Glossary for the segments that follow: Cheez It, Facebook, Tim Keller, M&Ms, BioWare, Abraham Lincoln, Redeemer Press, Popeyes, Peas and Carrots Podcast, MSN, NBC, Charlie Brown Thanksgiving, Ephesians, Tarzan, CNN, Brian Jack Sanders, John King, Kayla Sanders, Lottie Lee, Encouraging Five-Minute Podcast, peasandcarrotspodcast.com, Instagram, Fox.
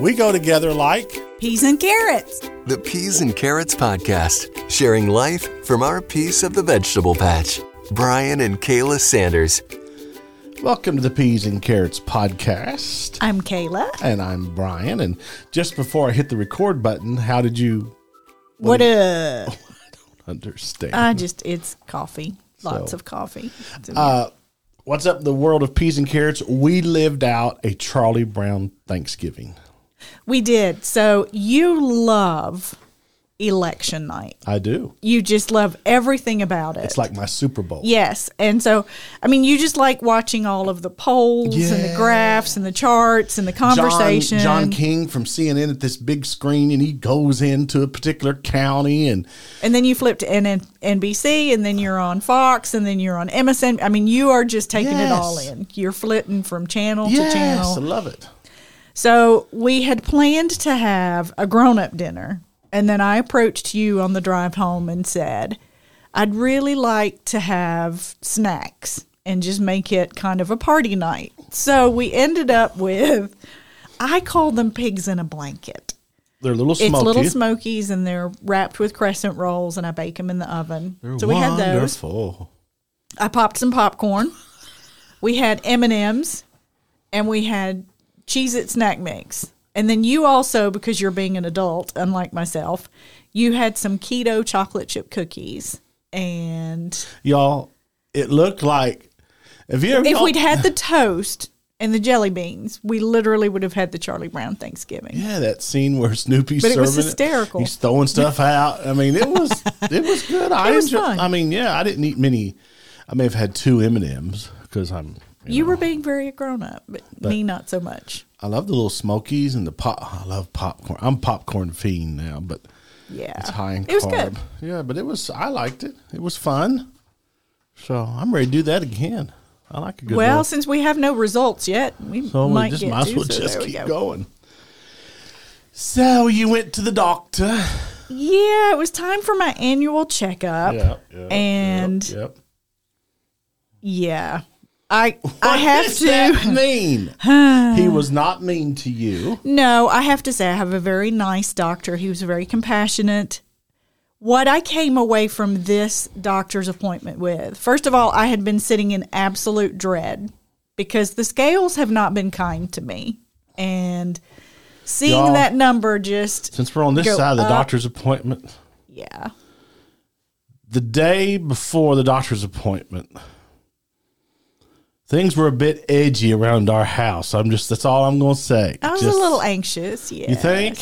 We go together like peas and carrots. The Peas and Carrots Podcast, sharing life from our piece of the vegetable patch. Brian and Kayla Sanders. Welcome to the Peas and Carrots Podcast. I'm Kayla. And I'm Brian. And just before I hit the record button, how did you... What? Oh, I don't understand. It's coffee. Lots of coffee. What's up in the world of peas and carrots? We lived out a Charlie Brown Thanksgiving. We did. So you love election night. I do. You just love everything about it. It's like my Super Bowl. Yes. And so, I mean, you just like watching all of the polls and the graphs and the charts and the conversation. John King from CNN at this big screen, and he goes into a particular county. And then you flip to NBC, and then you're on Fox, and then you're on MSN. I mean, you are just taking it all in. You're flitting from channel to channel. Yes, I love it. So we had planned to have a grown-up dinner. And then I approached you on the drive home and said, I'd really like to have snacks and just make it kind of a party night. So we ended up with, I call them pigs in a blanket. They're little smokies. It's little smokies, and they're wrapped with crescent rolls, and I bake them in the oven. They're so wonderful. We had those. I popped some popcorn. We had M&Ms, and we had Cheez It snack mix. And then you also, because you're being an adult, unlike myself, you had some keto chocolate chip cookies. And y'all, it looked like if we'd had the toast and the jelly beans, we literally would have had the Charlie Brown Thanksgiving. Yeah, that scene where Snoopy's serving. But it was hysterical. He's throwing stuff out. I mean, it was good. It was fun. I mean, I didn't eat many. I may have had 2 M&Ms because I'm. You were being very grown up, but me not so much. I love the little smokies and the pop. I love popcorn. I'm a popcorn fiend now, but it's high in carb. It was good. Yeah, but I liked it. It was fun. So I'm ready to do that again. I like a good one. Well, since we have no results yet, we might as well just keep going. So you went to the doctor. Yeah, it was time for my annual checkup. Yeah. What does that mean? He was not mean to you. No, I have to say I have a very nice doctor. He was very compassionate. What I came away from this doctor's appointment with, first of all, I had been sitting in absolute dread because the scales have not been kind to me. And seeing that number just... Since we're on this side of the doctor's appointment. Yeah. The day before the doctor's appointment... Things were a bit edgy around our house. That's all I'm going to say. I was a little anxious, yeah. You think?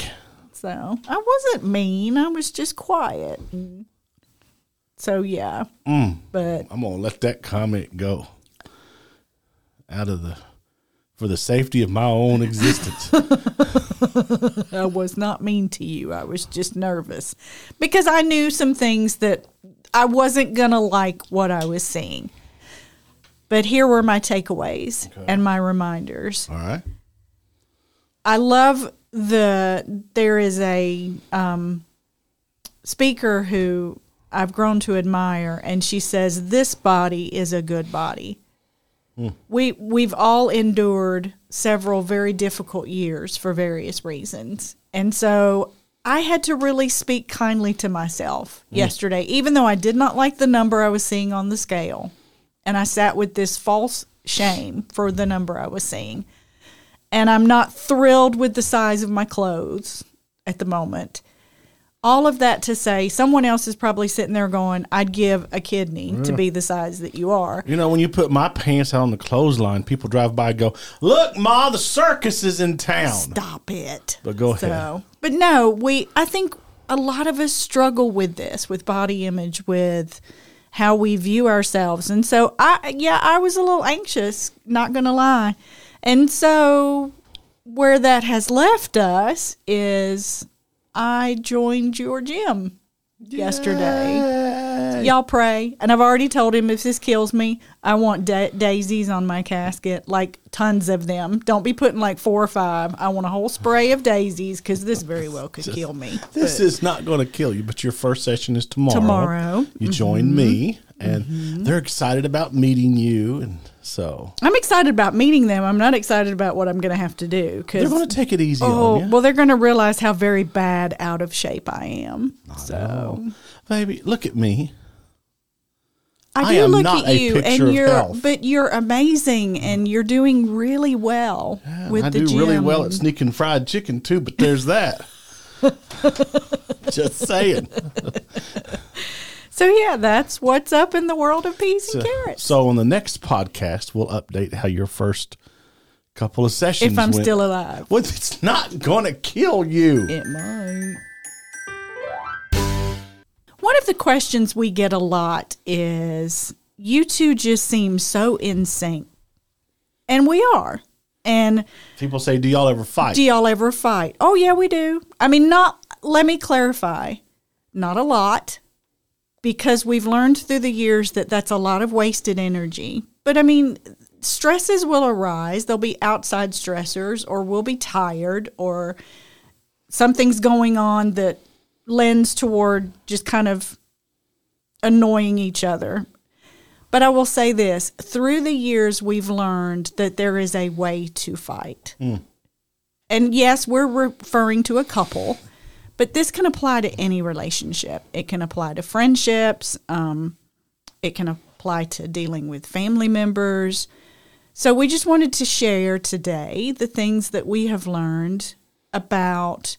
So, I wasn't mean. I was just quiet. So, yeah. But I'm going to let that comment go. For the safety of my own existence. I was not mean to you. I was just nervous. Because I knew some things that I wasn't going to like what I was seeing. But here were my takeaways and my reminders. All right. I love there is a speaker who I've grown to admire, and she says, this body is a good body. We've all endured several very difficult years for various reasons. And so I had to really speak kindly to myself yesterday, even though I did not like the number I was seeing on the scale. And I sat with this false shame for the number I was seeing. And I'm not thrilled with the size of my clothes at the moment. All of that to say, someone else is probably sitting there going, I'd give a kidney to be the size that you are. You know, when you put my pants out on the clothesline, people drive by and go, look, Ma, the circus is in town. Stop it. But go ahead. But no, I think a lot of us struggle with this, with body image, with... how we view ourselves. And so, I was a little anxious, not going to lie. And so, where that has left us is I joined your gym yesterday. Y'all pray. And I've already told him if this kills me, I want daisies on my casket, like tons of them. Don't be putting like 4 or 5. I want a whole spray of daisies because this very well could kill me. This is not going to kill you, but your first session is tomorrow. You join me and they're excited about meeting you. And so I'm excited about meeting them. I'm not excited about what I'm going to have to do, because they're going to take it easy on you. Well, they're going to realize how very bad out of shape I am. So, baby, look at me. I do look at you, and you're amazing, and you're doing really well with the gym. I do really well at sneaking fried chicken too, but there's that. Just saying. So yeah, that's what's up in the world of peas and carrots. So on the next podcast, we'll update how your first couple of sessions went. If I'm still alive. Well, it's not going to kill you. It might. One of the questions we get a lot is, you two just seem so in sync. And we are. And people say, do y'all ever fight? Do y'all ever fight? Oh, yeah, we do. I mean, let me clarify, not a lot, because we've learned through the years that that's a lot of wasted energy. But, I mean, stresses will arise. There'll be outside stressors, or we'll be tired, or something's going on that lends toward just kind of annoying each other. But I will say this, through the years, we've learned that there is a way to fight. Mm. And yes, we're referring to a couple, but this can apply to any relationship. It can apply to friendships. It can apply to dealing with family members. So we just wanted to share today the things that we have learned about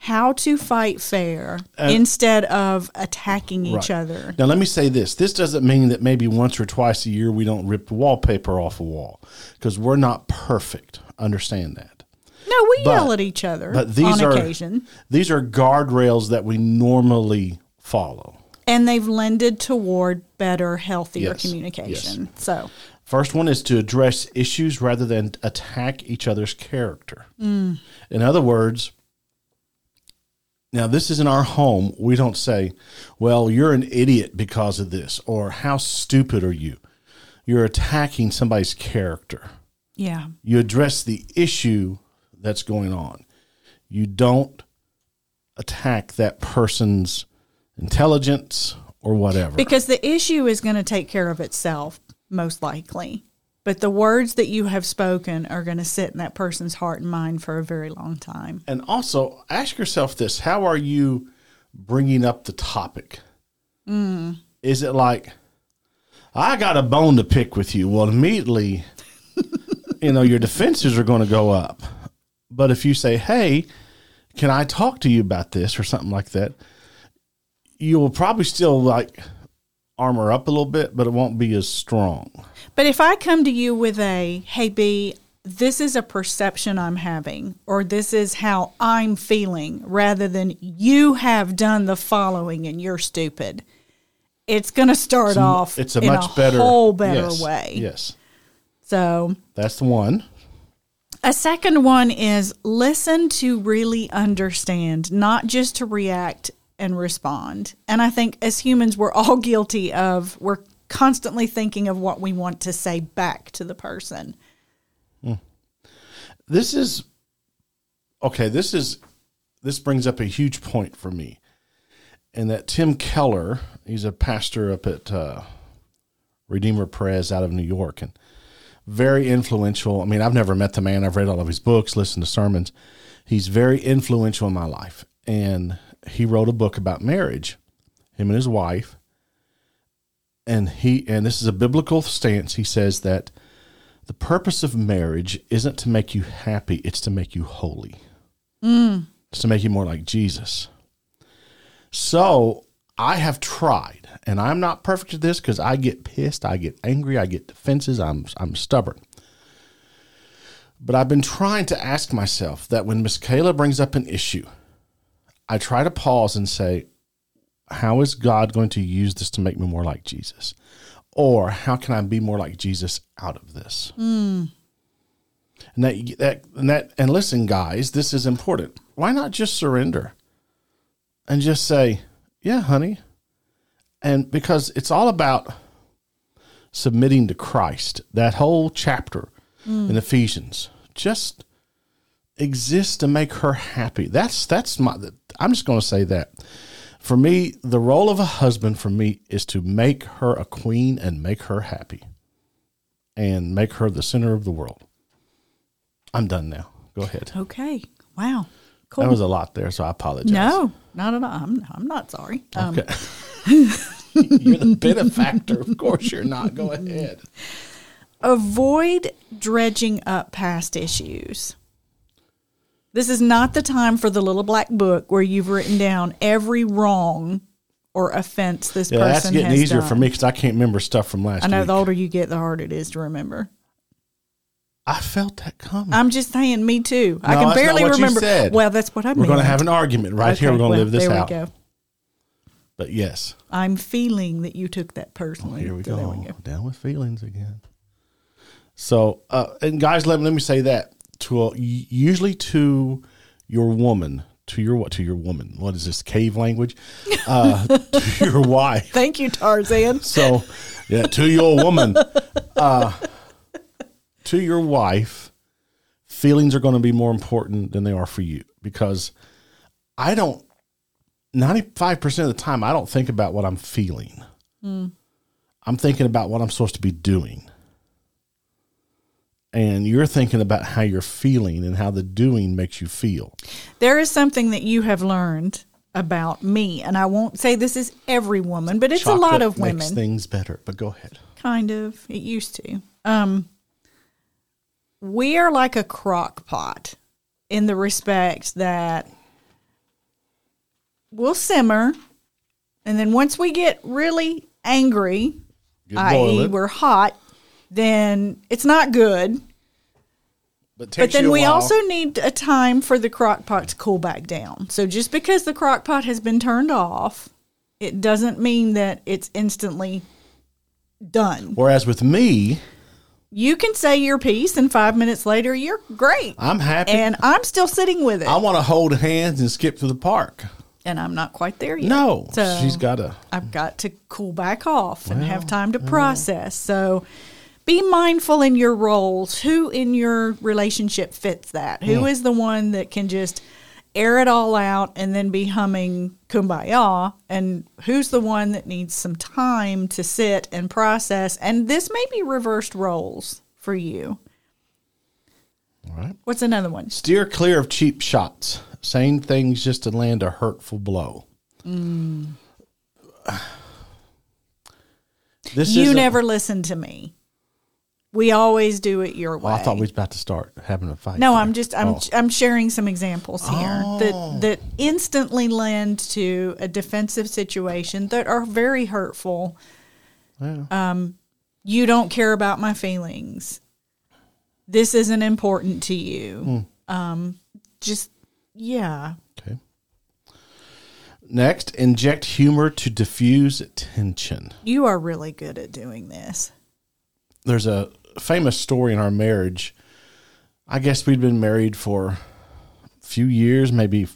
how to fight fair instead of attacking each other. Now, let me say this. This doesn't mean that maybe once or twice a year we don't rip the wallpaper off a wall, because we're not perfect. Understand that. No, we yell at each other on occasion. These are guardrails that we normally follow. And they've lended toward better, healthier communication. Yes. So, first one is to address issues rather than attack each other's character. Mm. In other words, now, this is in our home. We don't say, well, you're an idiot because of this, or how stupid are you? You're attacking somebody's character. Yeah. You address the issue that's going on. You don't attack that person's intelligence or whatever. Because the issue is going to take care of itself, most likely. But the words that you have spoken are going to sit in that person's heart and mind for a very long time. And also, ask yourself this. How are you bringing up the topic? Mm. Is it like, I got a bone to pick with you? Well, immediately, your defenses are going to go up. But if you say, hey, can I talk to you about this, or something like that, you will probably still armor up a little bit, but it won't be as strong. But if I come to you with a, hey, B, this is a perception I'm having, or this is how I'm feeling, rather than you have done the following and you're stupid, it's going to start off it's a in much a better, whole better yes, way. Yes. So that's the one. A second one is listen to really understand, not just to react and respond. And I think as humans, we're all guilty of, we're constantly thinking of what we want to say back to the person. Mm. This brings up a huge point for me. And that Tim Keller, he's a pastor up at Redeemer Press out of New York, and very influential. I mean, I've never met the man. I've read all of his books, listened to sermons. He's very influential in my life. And he wrote a book about marriage, him and his wife, and this is a biblical stance. He says that the purpose of marriage isn't to make you happy, it's to make you holy. Mm. It's to make you more like Jesus. So I have tried, and I'm not perfect at this, because I get pissed, I get angry, I get defenses, I'm stubborn. But I've been trying to ask myself that when Miss Kayla brings up an issue, I try to pause and say, how is God going to use this to make me more like Jesus? Or how can I be more like Jesus out of this? Mm. And listen, guys, this is important. Why not just surrender and just say, yeah, honey? And because it's all about submitting to Christ, that whole chapter in Ephesians, just exist to make her happy. I'm just going to say that. For me, the role of a husband for me is to make her a queen and make her happy and make her the center of the world. I'm done now. Go ahead. Okay. Wow. Cool. That was a lot there, so I apologize. No, not at all. I'm not sorry. Okay. You're the benefactor. Of course you're not. Go ahead. Avoid dredging up past issues. This is not the time for the little black book where you've written down every wrong or offense this person has done. Yeah, that's getting easier for me because I can't remember stuff from last week. I know the older you get, the harder it is to remember. I felt that coming. I'm just saying, me too. No, I can barely remember. Well, that's what I mean. We're going to have an argument right here. We're going to live this out. There we go. But yes. I'm feeling that you took that personally. Oh, here we go. There we go. Down with feelings again. So, and guys, let me say that usually to your woman, to your woman. What is this cave language? To your wife. Thank you, Tarzan. So, yeah, to your woman. To your wife, feelings are going to be more important than they are for you, because 95% of the time, I don't think about what I'm feeling. Mm. I'm thinking about what I'm supposed to be doing. And you're thinking about how you're feeling and how the doing makes you feel. There is something that you have learned about me, and I won't say this is every woman, but it's chocolate a lot of women. Makes things better, but go ahead. Kind of. It used to. We are like a crock pot in the respect that we'll simmer, and then once we get really angry, i.e. we're hot, then it's not good. But then we also need a time for the crock pot to cool back down. So just because the crock pot has been turned off, it doesn't mean that it's instantly done. Whereas with me... You can say your piece, and 5 minutes later, you're great. I'm happy. And I'm still sitting with it. I want to hold hands and skip to the park. And I'm not quite there yet. No. So she's got to. I've got to cool back off and have time to process. So be mindful in your roles. Who in your relationship fits that? Who is the one that can just air it all out and then be humming Kumbaya? And who's the one that needs some time to sit and process? And this may be reversed roles for you. All right. What's another one? Steer clear of cheap shots. Saying things just to land a hurtful blow. Mm. You never listen to me. We always do it your way. I thought we was about to start having a fight. No, there. I'm sharing some examples here that instantly lend to a defensive situation that are very hurtful. Yeah. You don't care about my feelings. This isn't important to you. Mm. Okay. Next, inject humor to diffuse tension. You are really good at doing this. There's a famous story in our marriage. I guess we'd been married for a few years, maybe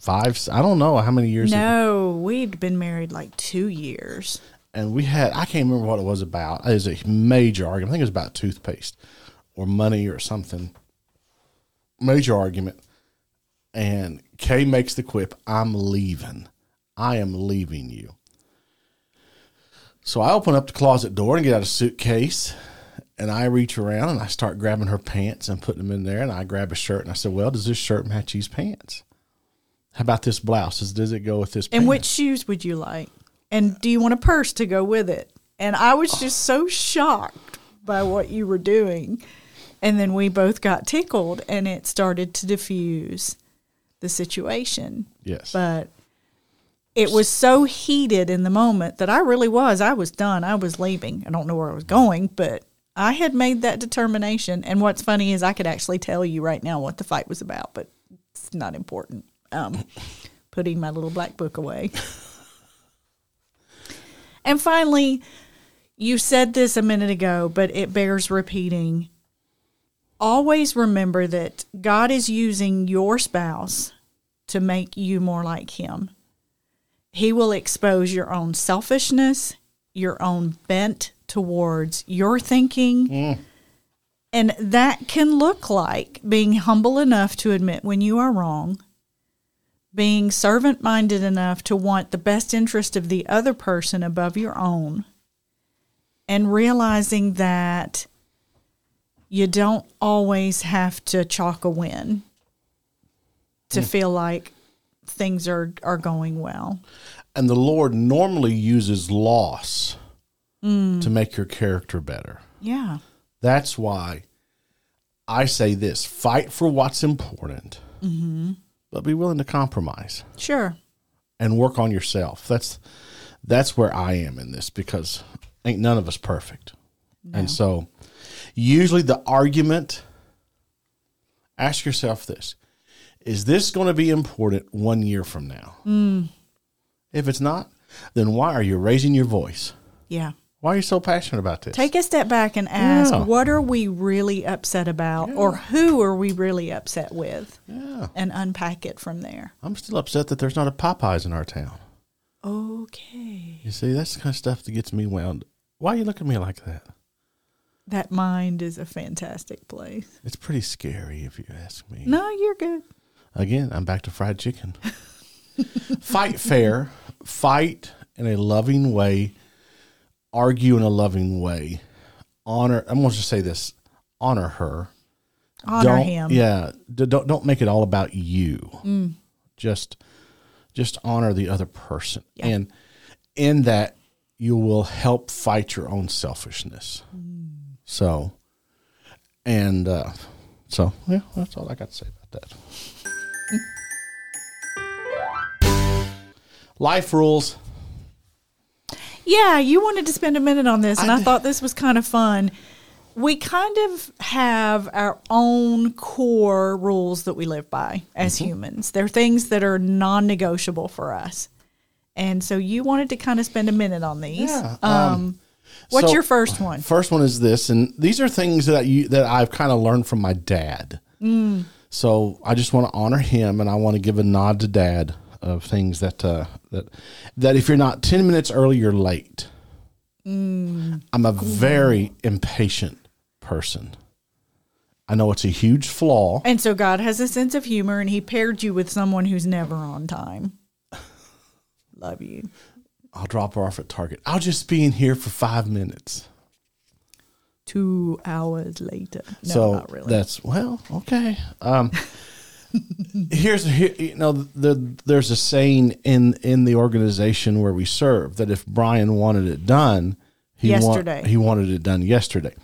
5. I don't know how many years. No, we'd been married like 2 years. And we had, I can't remember what it was about. It was a major argument. I think it was about toothpaste or money or something. Major argument. And Kay makes the quip, I'm leaving. I am leaving you. So I open up the closet door and get out a suitcase. And I reach around and I start grabbing her pants and putting them in there. And I grab a shirt and I said, well, does this shirt match these pants? How about this blouse? Does it go with this pants? And which shoes would you like? And do you want a purse to go with it? And I was just so shocked by what you were doing. And then we both got tickled and it started to diffuse the situation. Yes. But it was so heated in the moment that I was done. I was leaving. I don't know where I was going, but I had made that determination. And what's funny is I could actually tell you right now what the fight was about, but it's not important. Putting my little black book away. And finally, you said this a minute ago, but it bears repeating. Always remember that God is using your spouse to make you more like him. He will expose your own selfishness, your own bent towards your thinking. Mm. And that can look like being humble enough to admit when you are wrong, being servant-minded enough to want the best interest of the other person above your own, and realizing that you don't always have to chalk a win to feel like things are going well. And the Lord normally uses loss to make your character better. Yeah. That's why I say this, fight for what's important, but be willing to compromise. Sure. And work on yourself. That's where I am in this, because ain't none of us perfect. No. And so usually the argument, ask yourself this, is this going to be important 1 year from now? If it's not, then why are you raising your voice? Yeah. Why are you so passionate about this? Take a step back and ask, what are we really upset about, or who are we really upset with? Yeah. And unpack it from there. I'm still upset that there's not a Popeyes in our town. Okay. You see, that's the kind of stuff that gets me wound up. Why are you looking at me like that? That mind is a fantastic place. It's pretty scary if you ask me. No, you're good. Again, I'm back to fried chicken. Fight fair. Fight in a loving way. Argue in a loving way. Honor. I'm going to just say this. Honor her. Honor him. Yeah. Don't make it all about you. Just honor the other person. Yeah. And in that, you will help fight your own selfishness. So, and yeah, that's all I got to say about that. Life rules. Yeah, you wanted to spend a minute on this, and I thought this was kind of fun. We kind of have our own core rules that we live by as humans. They're things that are non-negotiable for us. And so you wanted to kind of spend a minute on these. Yeah, what's your first one? First one is this, and these are things that I've kind of learned from my dad. So I just want to honor him, and I want to give a nod to Dad. Of things that if you're not 10 minutes early, you're late. I'm a very impatient person. I know it's a huge flaw. And so God has a sense of humor, and he paired you with someone who's never on time. Love you. I'll drop her off at Target. I'll just be in here for 5 minutes. 2 hours later. No, so not really. That's, well, okay. There's a saying in the organization where we serve that if Brian wanted it done, he wanted it done yesterday.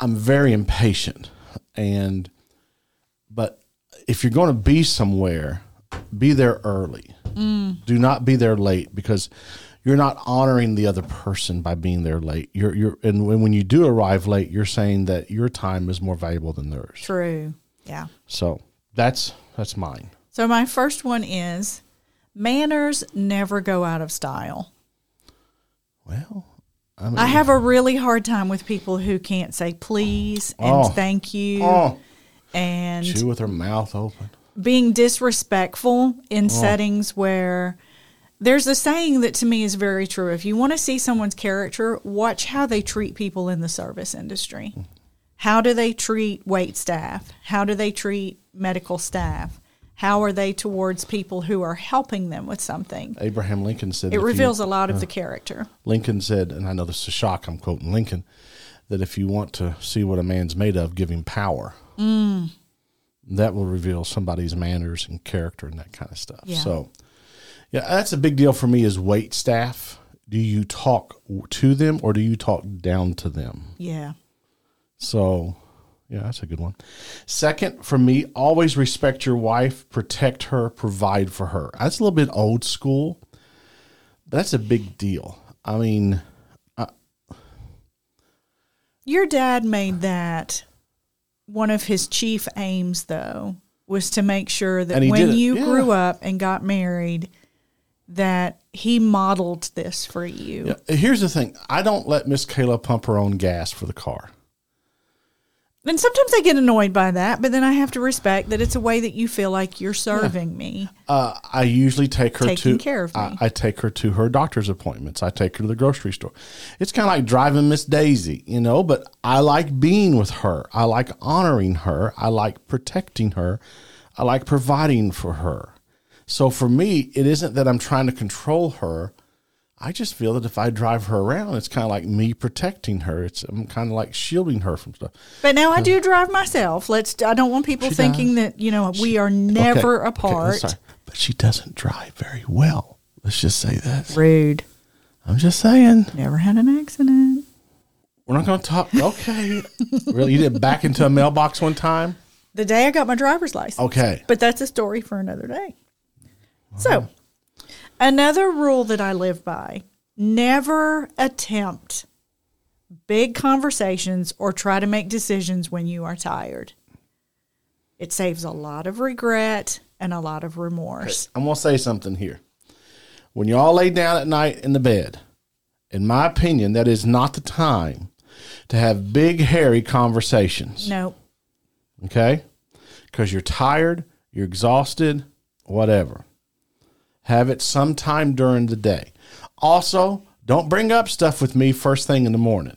I'm very impatient, but if you're going to be somewhere, be there early. Do not be there late, because you're not honoring the other person by being there late. And when you do arrive late, you're saying that your time is more valuable than theirs. True. Yeah. So. That's mine. So my first one is, manners never go out of style. Well, I have a really hard time with people who can't say please and thank you. And chew with their mouth open. Being disrespectful in settings where there's a saying that to me is very true. If you want to see someone's character, watch how they treat people in the service industry. How do they treat wait staff? How do they treat medical staff? How are they towards people who are helping them with something? Abraham Lincoln said... It reveals a lot of the character. Lincoln said, and I know this is a shock, I'm quoting Lincoln, that if you want to see what a man's made of, give him power. That will reveal somebody's manners and character and that kind of stuff. Yeah. So, yeah, that's a big deal for me is wait staff. Do you talk to them or do you talk down to them? Yeah. So, yeah, that's a good one. Second, for me, always respect your wife, protect her, provide for her. That's a little bit old school, but that's a big deal. I mean. Your dad made that one of his chief aims, though, was to make sure that when you grew up and got married, that he modeled this for you. Yeah. Here's the thing. I don't let Miss Kayla pump her own gas for the car. And sometimes I get annoyed by that, but then I have to respect that it's a way that you feel like you're serving me. I usually take her I take her to her doctor's appointments. I take her to the grocery store. It's kind of like driving Miss Daisy, you know, but I like being with her. I like honoring her. I like protecting her. I like providing for her. So for me, it isn't that I'm trying to control her. I just feel that if I drive her around, it's kind of like me protecting her. I'm kind of like shielding her from stuff. But now I do drive myself. I don't want people thinking that, we are never apart. Okay, but she doesn't drive very well. Let's just say that. Rude. I'm just saying. Never had an accident. We're not going to talk. Okay. Really? You did back into a mailbox one time? The day I got my driver's license. Okay. But that's a story for another day. Wow. So, another rule that I live by, never attempt big conversations or try to make decisions when you are tired. It saves a lot of regret and a lot of remorse. I'm going to say something here. When you all lay down at night in the bed, in my opinion, that is not the time to have big, hairy conversations. No. Okay? Because you're tired, you're exhausted, whatever. Have it sometime during the day. Also, don't bring up stuff with me first thing in the morning.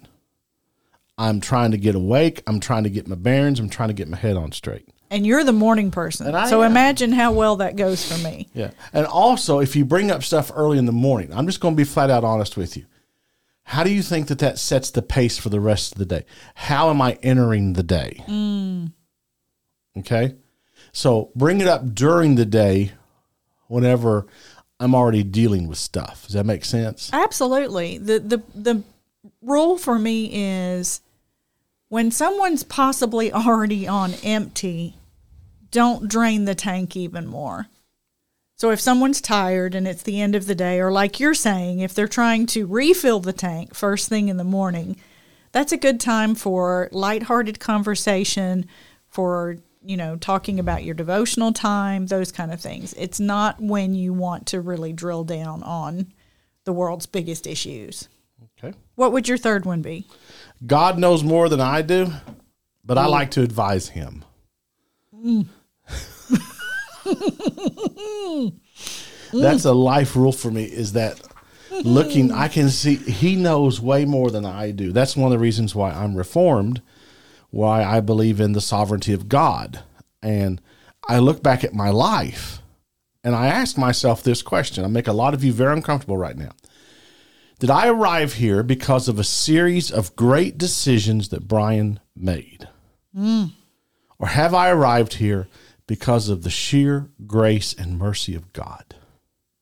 I'm trying to get awake. I'm trying to get my bearings. I'm trying to get my head on straight. And you're the morning person. So imagine how well that goes for me. Yeah. And also, if you bring up stuff early in the morning, I'm just going to be flat out honest with you. How do you think that sets the pace for the rest of the day? How am I entering the day? Mm. Okay. So bring it up during the day whenever I'm already dealing with stuff. Does that make sense? Absolutely. The rule for me is when someone's possibly already on empty, don't drain the tank even more. So if someone's tired and it's the end of the day, or like you're saying, if they're trying to refill the tank first thing in the morning, that's a good time for lighthearted conversation, for talking about your devotional time, those kind of things. It's not when you want to really drill down on the world's biggest issues. Okay. What would your third one be? God knows more than I do, but I like to advise him. Mm. That's a life rule for me, is that I can see he knows way more than I do. That's one of the reasons why I'm Reformed, why I believe in the sovereignty of God. And I look back at my life and I ask myself this question. I make a lot of you very uncomfortable right now. Did I arrive here because of a series of great decisions that Brian made? Mm. Or have I arrived here because of the sheer grace and mercy of God?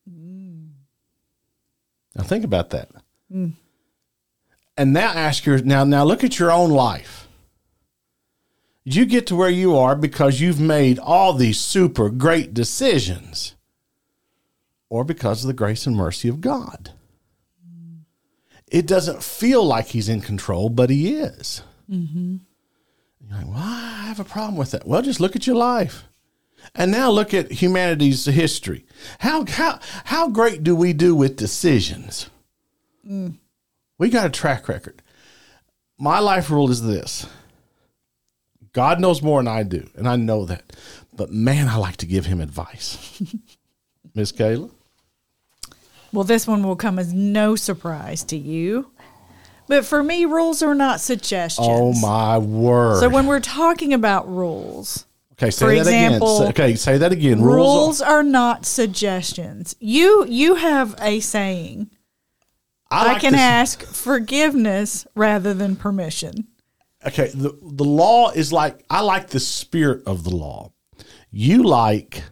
Mm. Now think about that. Mm. And now ask now look at your own life. You get to where you are because you've made all these super great decisions, or because of the grace and mercy of God? It doesn't feel like he's in control, but he is. Mm-hmm. You're like, well, I have a problem with that. Well, just look at your life. And now look at humanity's history. How great do we do with decisions? Mm. We got a track record. My life rule is this. God knows more than I do, and I know that. But, man, I like to give him advice. Miss Kayla? Well, this one will come as no surprise to you. But for me, rules are not suggestions. Oh, my word. So when we're talking about rules. Okay, say that again. Rules are not suggestions. You have a saying. I can ask forgiveness rather than permission. Okay, the law is like, I like the spirit of the law. You like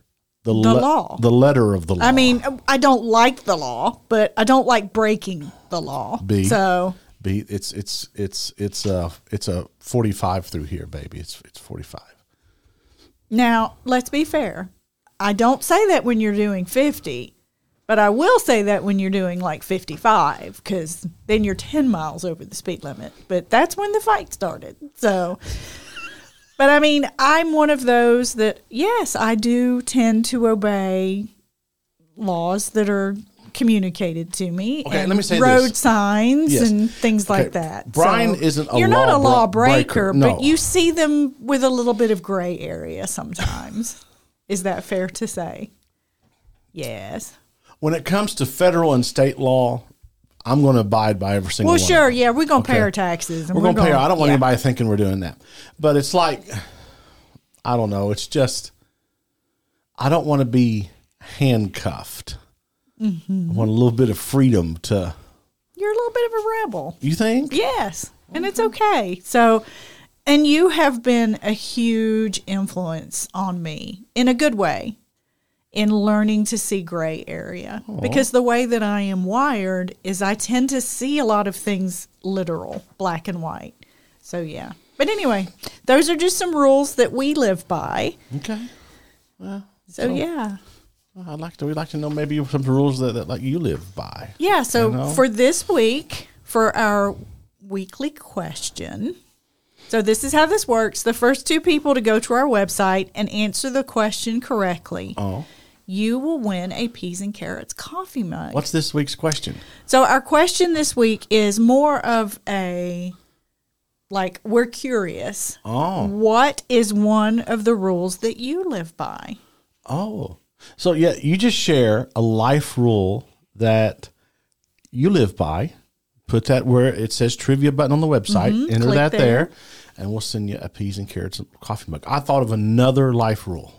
the law. The letter of the law. I mean, I don't like the law, but I don't like breaking the law. B, it's a 45 through here, baby. It's 45. Now, let's be fair. I don't say that when you're doing 50, but I will say that when you're doing like 55, because then you're 10 miles over the speed limit. But that's when the fight started. So... But, I mean, I'm one of those that, yes, I do tend to obey laws that are communicated to me. Okay, let me say road this. Signs yes. and things like that. Brian isn't a law breaker. You're not a lawbreaker, no. But you see them with a little bit of gray area sometimes. Is that fair to say? Yes. When it comes to federal and state law, I'm going to abide by every single one. Well, sure, yeah, we're going to pay our taxes. And we're going to pay our, I don't want anybody thinking we're doing that. But it's like, I don't know, it's just, I don't want to be handcuffed. Mm-hmm. I want a little bit of freedom to... You're a little bit of a rebel. You think? Yes. And it's okay. So, and you have been a huge influence on me in a good way in learning to see gray area. Aww. Because the way that I am wired is I tend to see a lot of things literal, black and white. So, yeah. But anyway, those are just some rules that we live by. Okay. Well, so yeah. We'd like to know maybe some rules that like you live by. Yeah. So for this week, for our weekly question. So this is how this works. The first two people to go to our website and answer the question correctly, you will win a Peas and Carrots coffee mug. What's this week's question? So our question this week is more of a, like, we're curious. Oh. What is one of the rules that you live by? Oh. So, yeah, you just share a life rule that you live by. Put that where it says trivia button on the website. Mm-hmm. Enter that there, and we'll send you a Peas and Carrots coffee mug. I thought of another life rule.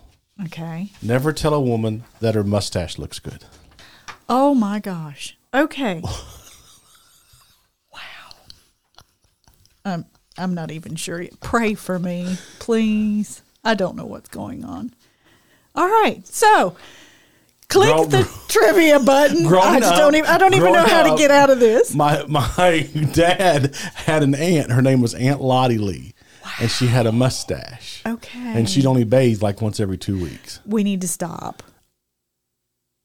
Okay. Never tell a woman that her mustache looks good. Oh, my gosh. Okay. Wow. I'm not even sure yet. Pray for me, please. I don't know what's going on. All right, so click the trivia button. I don't even know how to get out of this. My dad had an aunt. Her name was Aunt Lottie Lee, and she had a mustache. Okay. And she'd only bathe like once every 2 weeks. We need to stop.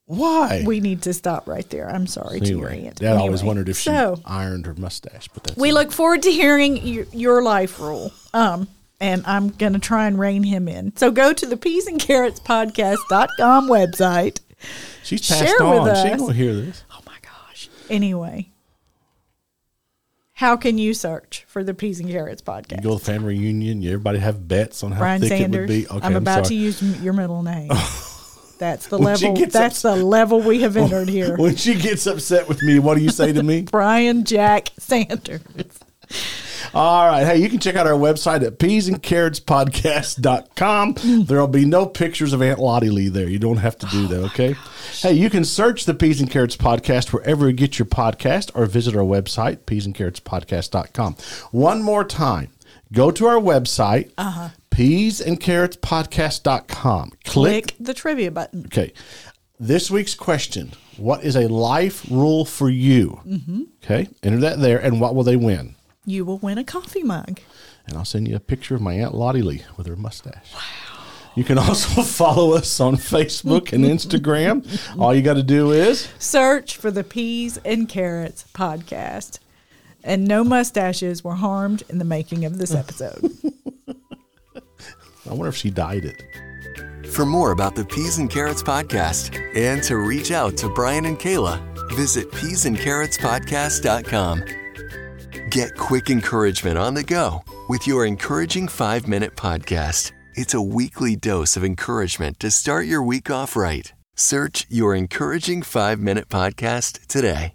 Why? We need to stop right there. I'm sorry to your aunt. Dad always wondered if she ironed her mustache. But we look forward to hearing your life rule. And I'm going to try and rein him in. So go to the peasandcarrotspodcast.com website. She's passed on. She ain't going to hear this. Oh, my gosh. Anyway, how can you search for the Peas and Carrots podcast? You go to the family reunion. Everybody have bets on how Brian thick Sanders, it would be. Okay, I'm about to use your middle name. That's the level. That's the level we have entered here. When she gets upset with me, what do you say to me? Brian Jack Sanders. All right. Hey, you can check out our website at peasandcarrotspodcast.com. There will be no pictures of Aunt Lottie Lee there. You don't have to do that, okay? Hey, you can search the Peas and Carrots Podcast wherever you get your podcast or visit our website, peasandcarrotspodcast.com. One more time, go to our website, peasandcarrotspodcast.com. Click the trivia button. Okay. This week's question, what is a life rule for you? Mm-hmm. Okay. Enter that there, and what will they win? You will win a coffee mug. And I'll send you a picture of my Aunt Lottie Lee with her mustache. Wow. You can also follow us on Facebook and Instagram. All you got to do is... search for the Peas and Carrots podcast. And no mustaches were harmed in the making of this episode. I wonder if she dyed it. For more about the Peas and Carrots podcast and to reach out to Brian and Kayla, visit peasandcarrotspodcast.com. Get quick encouragement on the go with your Encouraging 5-Minute Podcast. It's a weekly dose of encouragement to start your week off right. Search your Encouraging 5-Minute Podcast today.